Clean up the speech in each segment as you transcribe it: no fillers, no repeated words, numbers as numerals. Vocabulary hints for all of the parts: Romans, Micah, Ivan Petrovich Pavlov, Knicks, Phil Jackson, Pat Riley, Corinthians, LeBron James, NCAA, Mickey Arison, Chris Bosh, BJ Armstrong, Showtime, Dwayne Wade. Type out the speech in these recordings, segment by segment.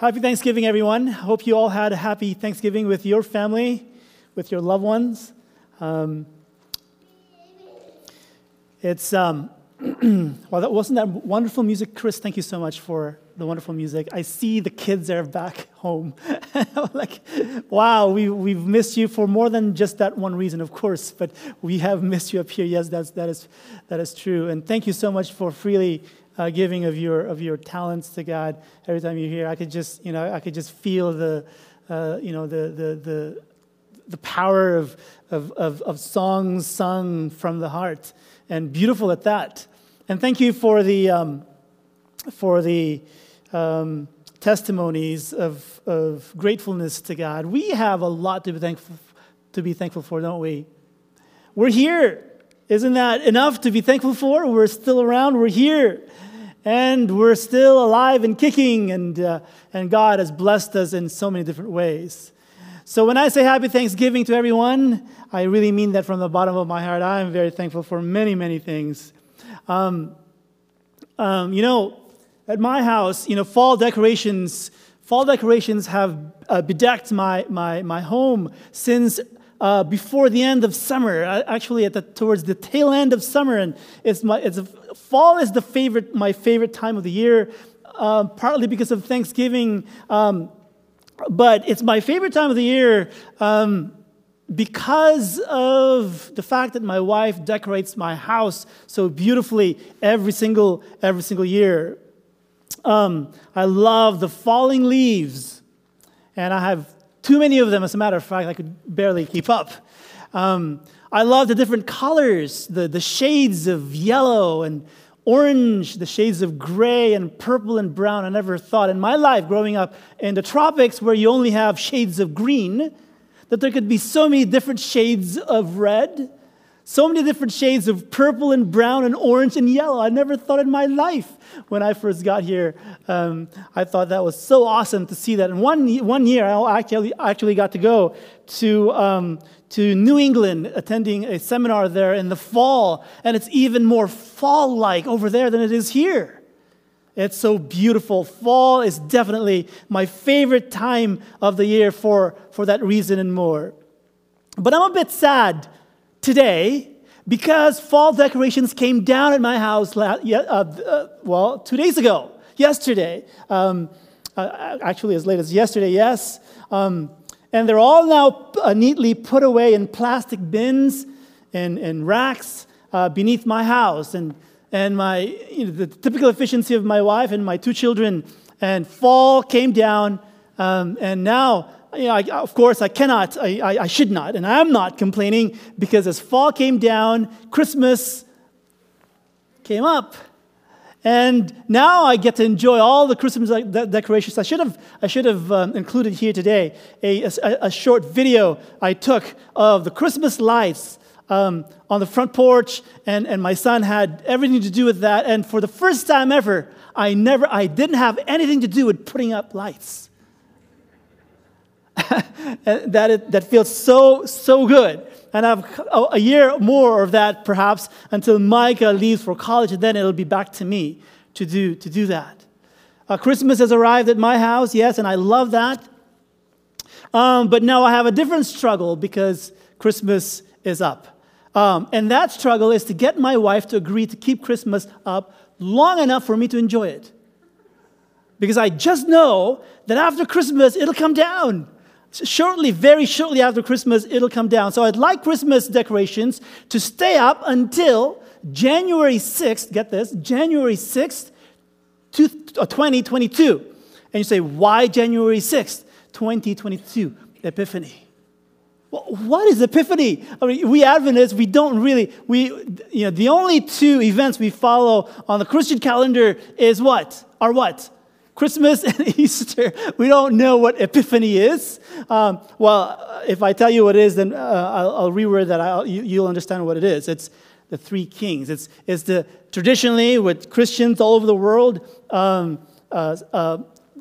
Happy Thanksgiving, everyone. I hope you all had a happy Thanksgiving with your family, with your loved ones. Well, that wasn't that wonderful music. Chris, thank you so much for the wonderful music. I see the kids are back home. Like, wow, we've missed you for more than just that one reason, of course, but we have missed you up here. Yes, that is true. And thank you so much for freely giving of your talents to God. Every time you're here, I could just feel the power of songs sung from the heart, and beautiful at that. And thank you for the testimonies of gratefulness to God. We have a lot to be thankful for, don't we? We're here. Isn't that enough to be thankful for? We're still around. We're here. And we're still alive and kicking, and God has blessed us in so many different ways. So when I say happy Thanksgiving to everyone, I really mean that from the bottom of my heart. I am very thankful for many, many things. At my house, fall decorations have bedecked my home since before the end of summer, actually towards the tail end of summer, and fall is my favorite time of the year, partly because of Thanksgiving, but it's my favorite time of the year because of the fact that my wife decorates my house so beautifully every single year. I love the falling leaves, and I have too many of them. As a matter of fact, I could barely keep up. I love the different colors, the shades of yellow and orange, the shades of gray and purple and brown. I never thought in my life growing up in the tropics, where you only have shades of green, that there could be so many different shades of red, so many different shades of purple and brown and orange and yellow. I never thought in my life when I first got here. I thought that was so awesome to see that. And one year, I actually got to go to New England, attending a seminar there in the fall. And it's even more fall-like over there than it is here. It's so beautiful. Fall is definitely my favorite time of the year for that reason and more. But I'm a bit sad today, because fall decorations came down at my house, 2 days ago, yesterday. Actually, as late as yesterday, yes. And they're all now neatly put away in plastic bins and racks beneath my house. And the typical efficiency of my wife and my two children. And fall came down, and now, I should not, and I am not complaining, because as fall came down, Christmas came up. And now I get to enjoy all the Christmas decorations. I should have included here today a short video I took of the Christmas lights on the front porch, and my son had everything to do with that. And for the first time ever, I didn't have anything to do with putting up lights. That feels so good. And I have a year more of that, perhaps, until Micah leaves for college, and then it'll be back to me to do that. Christmas has arrived at my house, yes, and I love that. But now I have a different struggle, because Christmas is up. And that struggle is to get my wife to agree to keep Christmas up long enough for me to enjoy it. Because I just know that after Christmas, it'll come down. Very shortly after Christmas, it'll come down. So I'd like Christmas decorations to stay up until January 6th, get this, January 6th, 2022. And you say, why January 6th, 2022? Epiphany. Well, what is Epiphany? I mean, we Adventists, the only two events we follow on the Christian calendar is what? Are what? Christmas and Easter. We don't know what Epiphany is. If I tell you what it is, then I'll reword that. You'll understand what it is. It's the three kings. It's the traditionally with Christians all over the world, the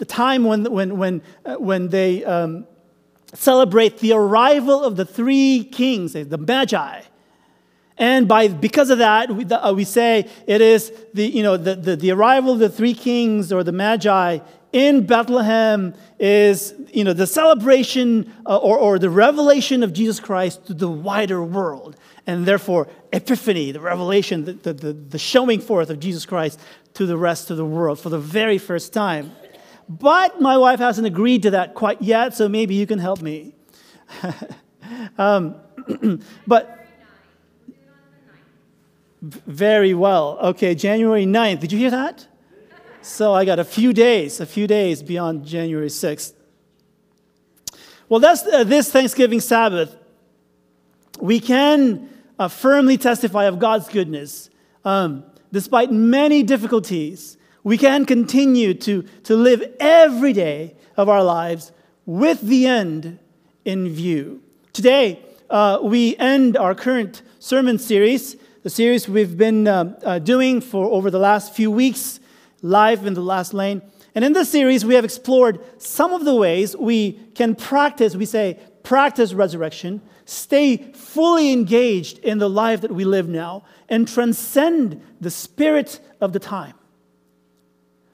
time when they celebrate the arrival of the three kings, the Magi. And because of that, we say it is the arrival of the three kings or the Magi in Bethlehem is, the celebration or the revelation of Jesus Christ to the wider world. And therefore, Epiphany, the revelation, the showing forth of Jesus Christ to the rest of the world for the very first time. But my wife hasn't agreed to that quite yet, so maybe you can help me. But very well. Okay, January 9th. Did you hear that? So I got a few days beyond January 6th. Well, that's this Thanksgiving Sabbath. We can firmly testify of God's goodness. Despite many difficulties, we can continue to live every day of our lives with the end in view. Today, we end our current sermon series, the series we've been doing for over the last few weeks, Life in the Last Lane. And in this series, we have explored some of the ways we can practice resurrection, stay fully engaged in the life that we live now, and transcend the spirit of the time.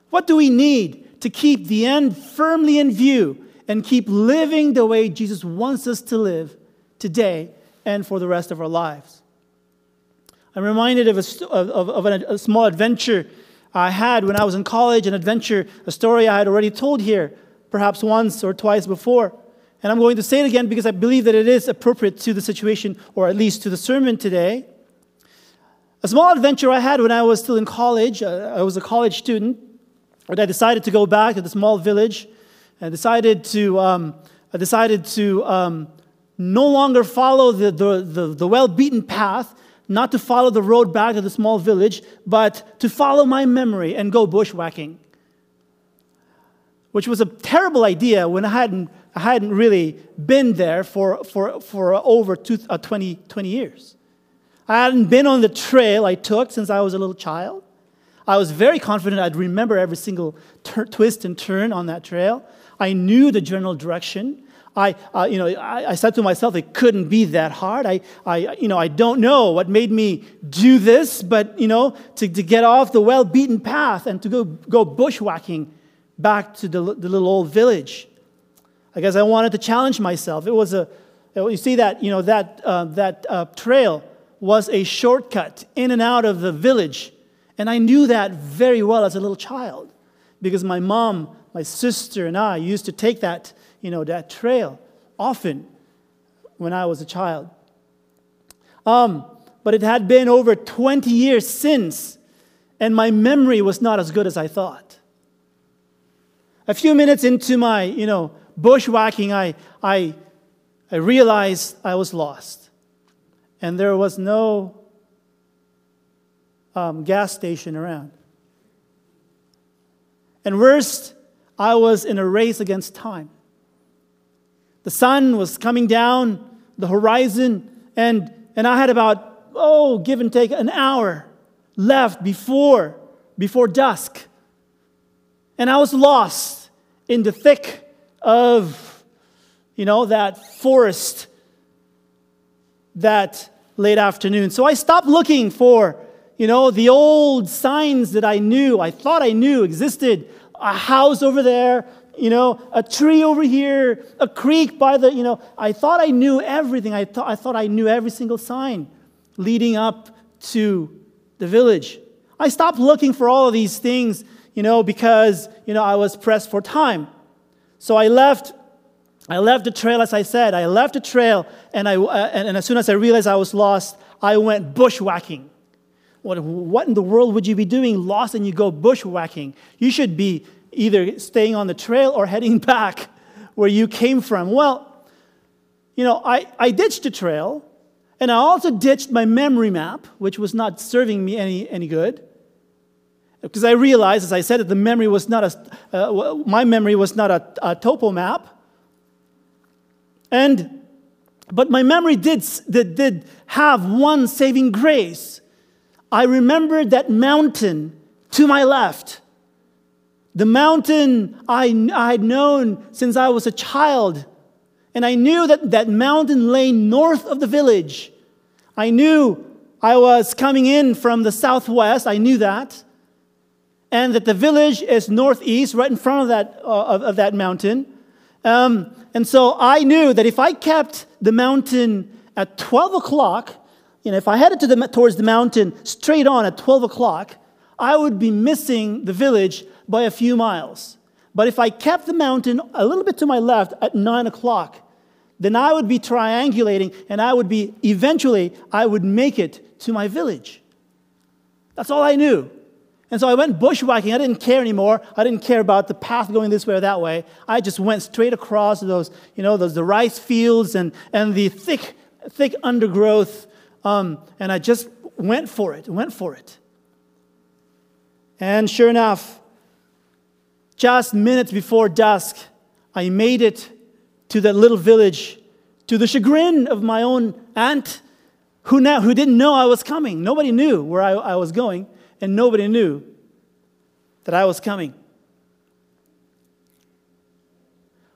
What do we need to keep the end firmly in view and keep living the way Jesus wants us to live today and for the rest of our lives? I'm reminded of a small adventure I had when I was in college, a story I had already told here, perhaps once or twice before. And I'm going to say it again because I believe that it is appropriate to the situation, or at least to the sermon today. A small adventure I had when I was still in college. I was a college student, and I decided to go back to the small village. I decided to no longer follow the well-beaten path, not to follow the road back to the small village, but to follow my memory and go bushwhacking, which was a terrible idea when I hadn't really been there for over 20 years. I hadn't been on the trail I took since I was a little child. I was very confident I'd remember every single twist and turn on that trail. I knew the general direction. I said to myself, it couldn't be that hard. I don't know what made me do this, but to get off the well-beaten path and to go bushwhacking back to the little old village. I guess I wanted to challenge myself. That trail was a shortcut in and out of the village, and I knew that very well as a little child because my mom, my sister, and I used to take that. That trail often when I was a child. But it had been over 20 years since, and my memory was not as good as I thought. A few minutes into my, bushwhacking, I realized I was lost. And there was no gas station around. And worst, I was in a race against time. The sun was coming down the horizon, and I had about, give and take, an hour left before dusk. And I was lost in the thick of, that forest that late afternoon. So I stopped looking for, the old signs that I thought I knew existed. A house over there, a tree over here, a creek by the, I thought I knew everything. I thought I knew every single sign leading up to the village. I stopped looking for all of these things, because, I was pressed for time. So I left the trail, as I said. I left the trail, and I as soon as I realized I was lost, I went bushwhacking. What in the world would you be doing lost and you go bushwhacking? You should be either staying on the trail or heading back where you came from. Well, I ditched the trail, and I also ditched my memory map, which was not serving me any good, because I realized, as I said, that the memory was not a topo map, but my memory did have one saving grace. I remembered that mountain to my left. The mountain I had known since I was a child. And I knew that mountain lay north of the village. I knew I was coming in from the southwest. I knew that. and that the village is northeast, right in front of that mountain. And so I knew that if I kept the mountain at 12 o'clock, you know, if I headed towards the mountain straight on at 12 o'clock, I would be missing the village by a few miles. But if I kept the mountain a little bit to my left at 9 o'clock, then I would be triangulating, and eventually I would make it to my village. That's all I knew. And so I went bushwhacking. I didn't care anymore. I didn't care about the path going this way or that way. I just went straight across those, you know, the rice fields and the thick undergrowth. And I just went for it. And sure enough, just minutes before dusk, I made it to that little village, to the chagrin of my own aunt, who didn't know I was coming. Nobody knew where I was going. And nobody knew that I was coming.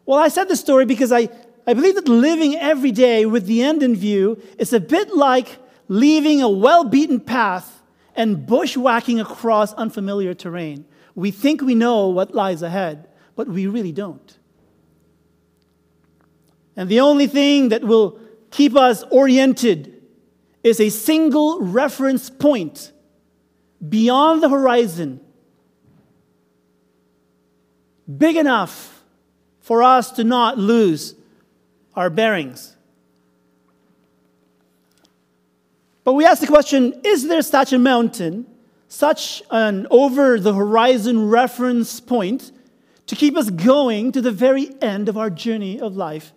Well, I said this story because I believe that living every day with the end in view is a bit like leaving a well-beaten path and bushwhacking across unfamiliar terrain. We think we know what lies ahead, but we really don't. And the only thing that will keep us oriented is a single reference point beyond the horizon, big enough for us to not lose our bearings. But we ask the question, is there such a mountain, such an over-the-horizon reference point to keep us going to the very end of our journey of life,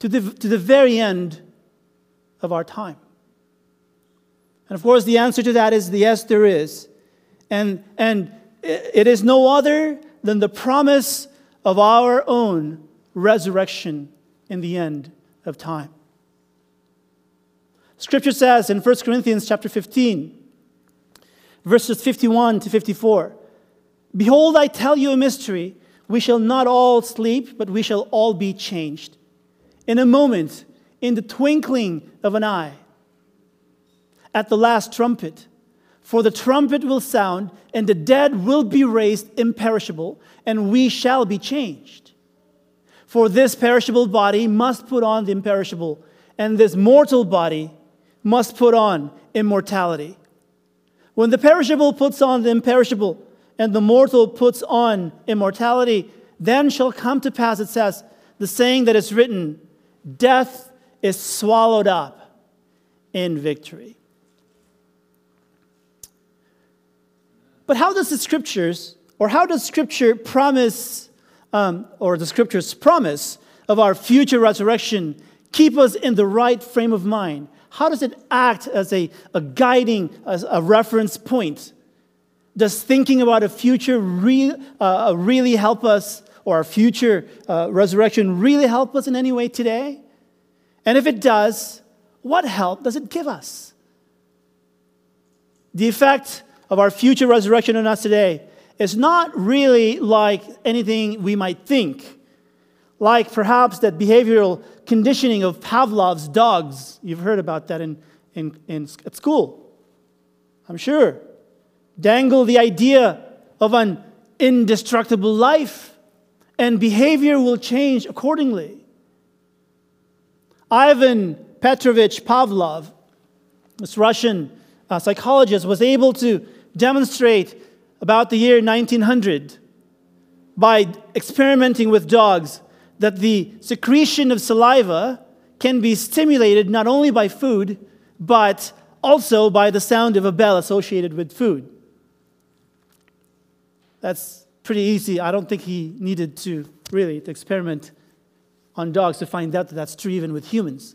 to the very end of our time? And of course, the answer to that is yes, there is. And it is no other than the promise of our own resurrection in the end of time. Scripture says in 1 Corinthians chapter 15, verses 51 to 54, "Behold, I tell you a mystery. We shall not all sleep, but we shall all be changed. In a moment, in the twinkling of an eye, at the last trumpet. For the trumpet will sound, and the dead will be raised imperishable, and we shall be changed. For this perishable body must put on the imperishable, and this mortal body must put on immortality. When the perishable puts on the imperishable, and the mortal puts on immortality, then shall come to pass," it says, "the saying that is written, death is swallowed up in victory." But how does Scripture promise, or the Scripture's promise of our future resurrection keep us in the right frame of mind? How does it act as a guiding, as a reference point? Does thinking about a future really help us, or our future resurrection really help us in any way today? And if it does, what help does it give us? The effect of our future resurrection on us today is not really like anything we might think, like perhaps that behavioral conditioning of Pavlov's dogs. You've heard about that at school, I'm sure. Dangle the idea of an indestructible life, and behavior will change accordingly. Ivan Petrovich Pavlov, this Russian psychologist, was able to demonstrate about the year 1900 by experimenting with dogs that the secretion of saliva can be stimulated not only by food but also by the sound of a bell associated with food. That's pretty easy. I don't think he needed to experiment on dogs to find out that that's true even with humans.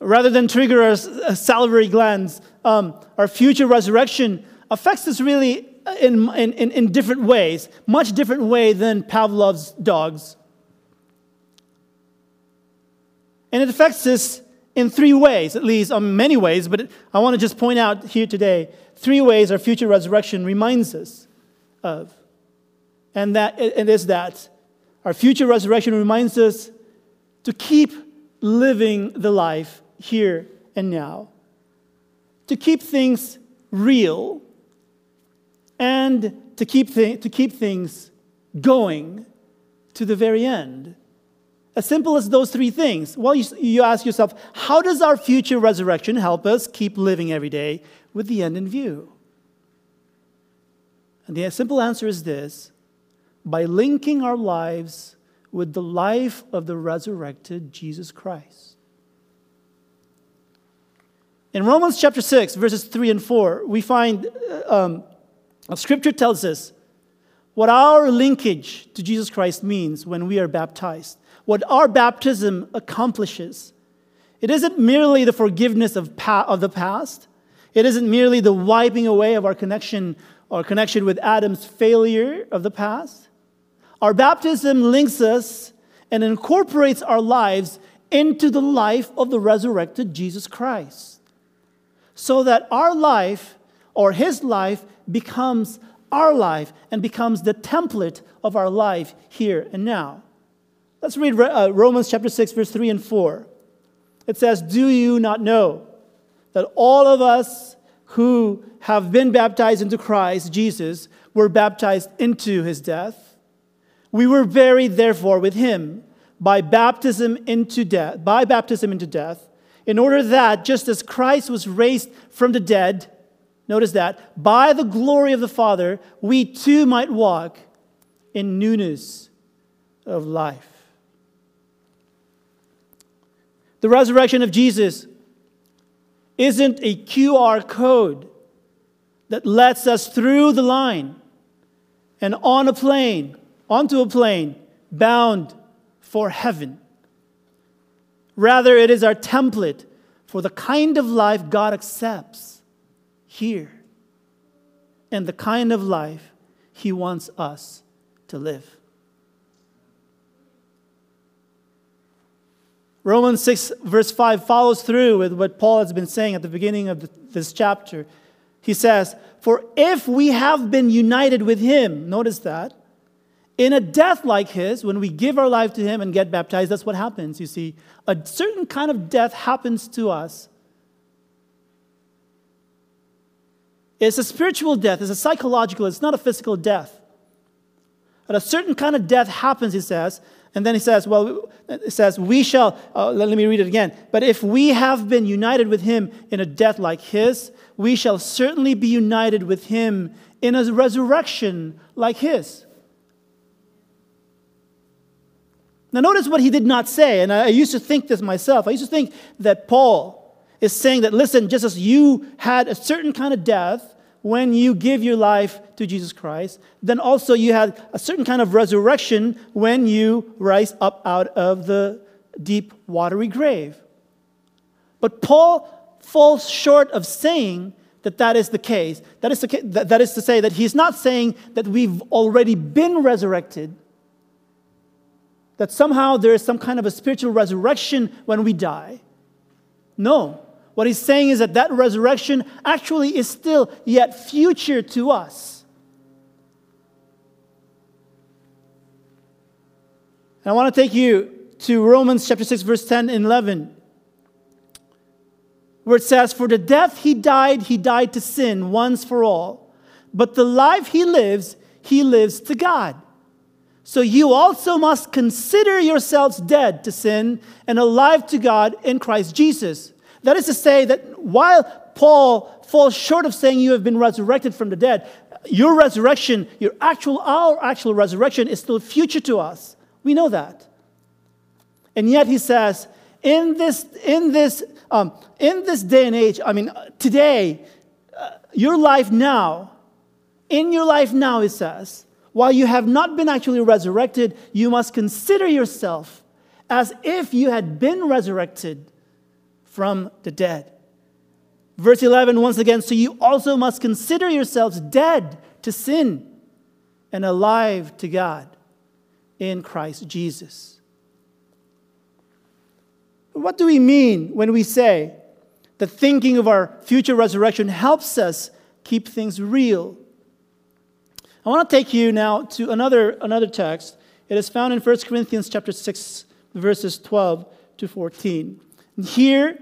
Rather than trigger our salivary glands, our future resurrection affects us really in different ways, much different way than Pavlov's dogs. And it affects us in three ways, at least, many ways, but I want to just point out here today, three ways our future resurrection reminds us of. And that it is that our future resurrection reminds us to keep living the life here and now, to keep things real and to keep things going to the very end. As simple as those three things. Well, you ask yourself, how does our future resurrection help us keep living every day with the end in view? And the simple answer is this: by linking our lives with the life of the resurrected Jesus Christ. In Romans chapter 6, verses 3 and 4, we find Scripture tells us what our linkage to Jesus Christ means when we are baptized, what our baptism accomplishes. It isn't merely the forgiveness of the past. It isn't merely the wiping away of our connection or connection with Adam's failure of the past. Our baptism links us and incorporates our lives into the life of the resurrected Jesus Christ, so that our life or his life becomes our life and becomes the template of our life here and now. Let's read Romans chapter 6, verse 3 and 4. It says, "Do you not know that all of us who have been baptized into Christ Jesus were baptized into his death? We were buried, therefore, with him by baptism into death, in order that just as Christ was raised from the dead," notice that, "by the glory of the Father, we too might walk in newness of life." The resurrection of Jesus isn't a QR code that lets us through the line and onto a plane bound for heaven. Rather, it is our template for the kind of life God accepts here and the kind of life he wants us to live. Romans 6 verse 5 follows through with what Paul has been saying at the beginning of this chapter. He says, "For if we have been united with him," notice that, "in a death like his," when we give our life to him and get baptized, that's what happens, you see. A certain kind of death happens to us. It's a spiritual death, it's a psychological, it's not a physical death. But a certain kind of death happens, he says. And then he says, let me read it again. "But if we have been united with him in a death like his, we shall certainly be united with him in a resurrection like his." Now notice what he did not say, and I used to think this myself. I used to think that Paul is saying that, listen, just as you had a certain kind of death when you give your life to Jesus Christ, then also you had a certain kind of resurrection when you rise up out of the deep, watery grave. But Paul falls short of saying that is the case. That is to say that he's not saying that we've already been resurrected, that somehow there is some kind of a spiritual resurrection when we die. No. What he's saying is that resurrection actually is still yet future to us. And I want to take you to Romans chapter 6, verse 10 and 11, where it says, "For the death he died to sin once for all. But the life he lives to God. So you also must consider yourselves dead to sin and alive to God in Christ Jesus." That is to say that while Paul falls short of saying you have been resurrected from the dead, your resurrection, our actual resurrection is still future to us. We know that. And yet he says, in this day and age, today, in your life now, he says, while you have not been actually resurrected, you must consider yourself as if you had been resurrected from the dead. Verse 11, once again, "So you also must consider yourselves dead to sin and alive to God in Christ Jesus." What do we mean when we say that thinking of our future resurrection helps us keep things real? I want to take you now to another text. It is found in 1 Corinthians chapter 6, verses 12 to 14. Here,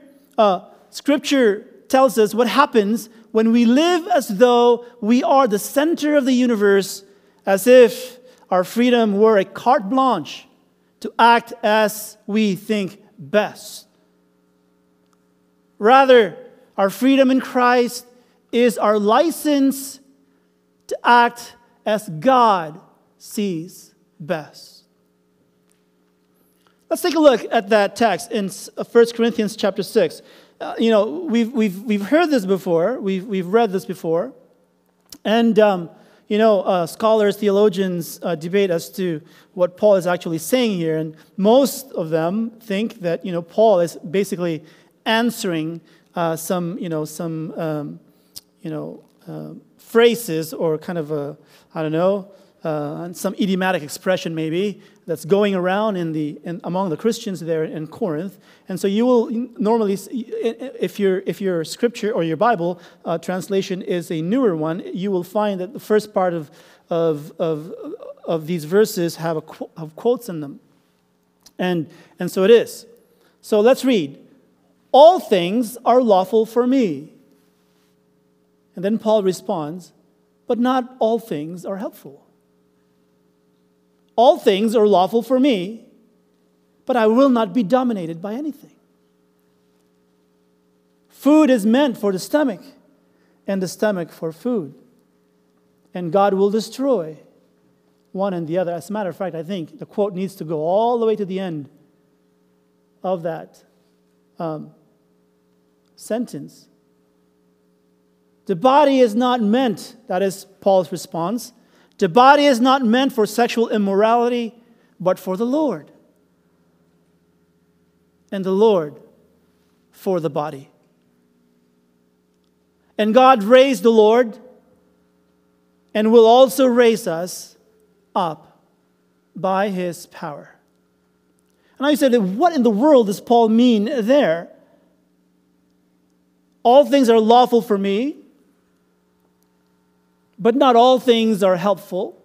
Scripture tells us what happens when we live as though we are the center of the universe, as if our freedom were a carte blanche to act as we think best. Rather, our freedom in Christ is our license to act as God sees best. Let's take a look at that text in 1 Corinthians chapter 6. We've heard this before. We've read this before, and scholars, theologians debate as to what Paul is actually saying here, and most of them think that Paul is basically answering some phrases or kind of a some idiomatic expression maybe that's going around among the Christians there in Corinth. And so you will normally, if your scripture or your Bible translation is a newer one, you will find that the first part of these verses have quotes in them. And so it is. So let's read. All things are lawful for me. And then Paul responds, but not all things are helpful. All things are lawful for me, but I will not be dominated by anything. Food is meant for the stomach, and the stomach for food. And God will destroy one and the other. As a matter of fact, I think the quote needs to go all the way to the end of that sentence. The body is not meant, that is Paul's response, the body is not meant for sexual immorality, but for the Lord. And the Lord for the body. And God raised the Lord and will also raise us up by His power. And I said, what in the world does Paul mean there? All things are lawful for me, but not all things are helpful.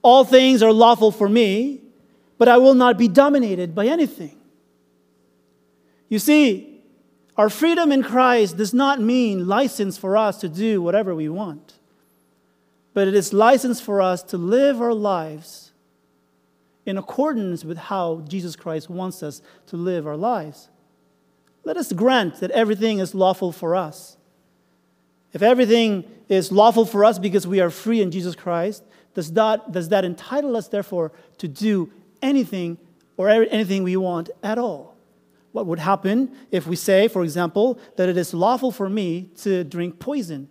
All things are lawful for me, but I will not be dominated by anything. You see, our freedom in Christ does not mean license for us to do whatever we want, but it is license for us to live our lives in accordance with how Jesus Christ wants us to live our lives. Let us grant that everything is lawful for us. If everything is lawful for us because we are free in Jesus Christ, does that entitle us, therefore, to do anything or anything we want at all? What would happen if we say, for example, that it is lawful for me to drink poison?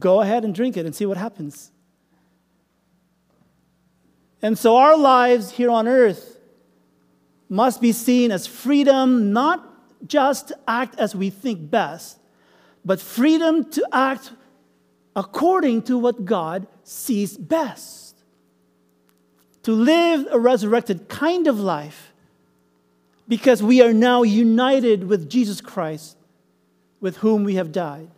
Go ahead and drink it and see what happens. And so our lives here on earth must be seen as freedom, not just to act as we think best, but freedom to act according to what God sees best. To live a resurrected kind of life because we are now united with Jesus Christ, with whom we have died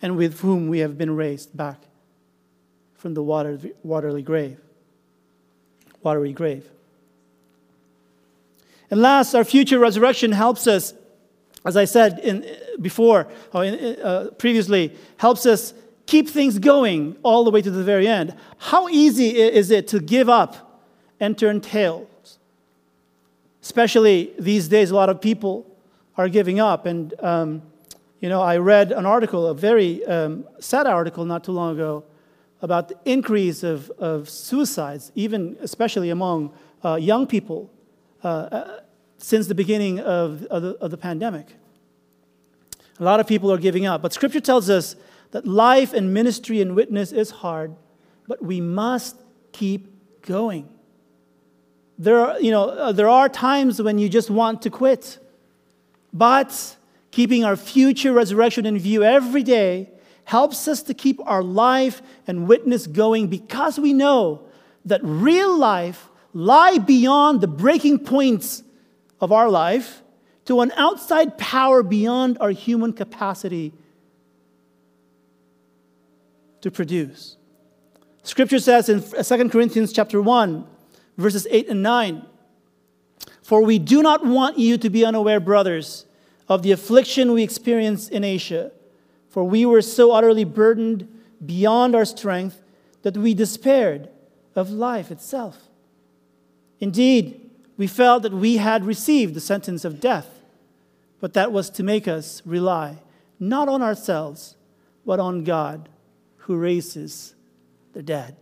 and with whom we have been raised back from the watery grave. And last, our future resurrection helps us, as I said previously, helps us keep things going all the way to the very end. How easy is it to give up and turn tails? Especially these days, a lot of people are giving up. And, I read an article, a very sad article not too long ago, about the increase of suicides, even especially among young people, since the beginning of the pandemic. A lot of people are giving up. But Scripture tells us that life and ministry and witness is hard, but we must keep going. There are times when you just want to quit. But keeping our future resurrection in view every day helps us to keep our life and witness going because we know that real life lies beyond the breaking points of our life to an outside power beyond our human capacity to produce. Scripture says in 2 Corinthians chapter 1, verses 8 and 9, for we do not want you to be unaware, brothers, of the affliction we experienced in Asia, for we were so utterly burdened beyond our strength that we despaired of life itself. Indeed, we felt that we had received the sentence of death, but that was to make us rely not on ourselves, but on God who raises the dead.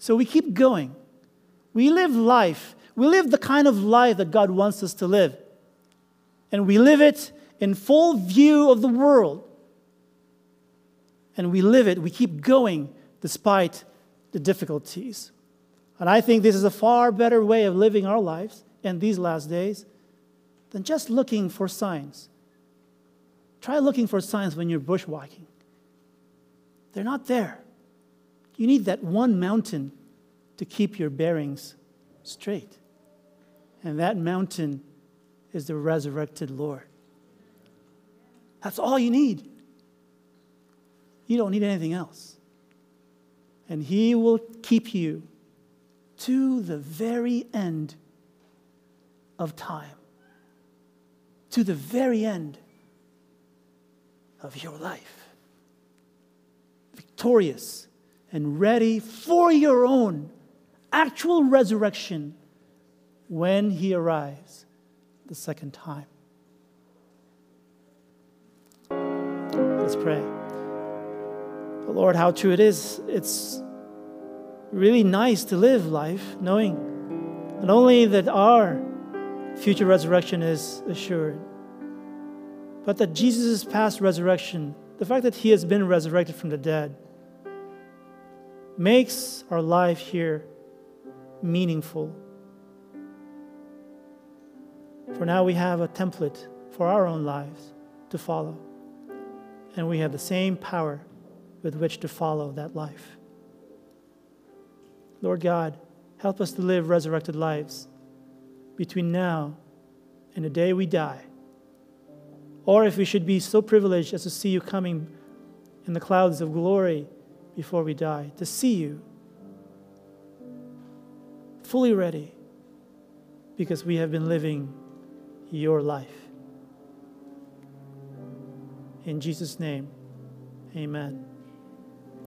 So we keep going. We live life. We live the kind of life that God wants us to live. And we live it in full view of the world. And we live it, we keep going despite the difficulties. And I think this is a far better way of living our lives in these last days than just looking for signs. Try looking for signs when you're bushwalking. They're not there. You need that one mountain to keep your bearings straight. And that mountain is the resurrected Lord. That's all you need. You don't need anything else. And He will keep you to the very end of time. To the very end of your life. Victorious and ready for your own actual resurrection when He arrives the second time. Let's pray. But Lord, how true it is. It's really nice to live life knowing not only that our future resurrection is assured, but that Jesus' past resurrection, the fact that He has been resurrected from the dead, makes our life here meaningful. For now we have a template for our own lives to follow, and we have the same power with which to follow that life. Lord God, help us to live resurrected lives between now and the day we die. Or if we should be so privileged as to see You coming in the clouds of glory before we die, to see You fully ready, because we have been living Your life. In Jesus' name, amen.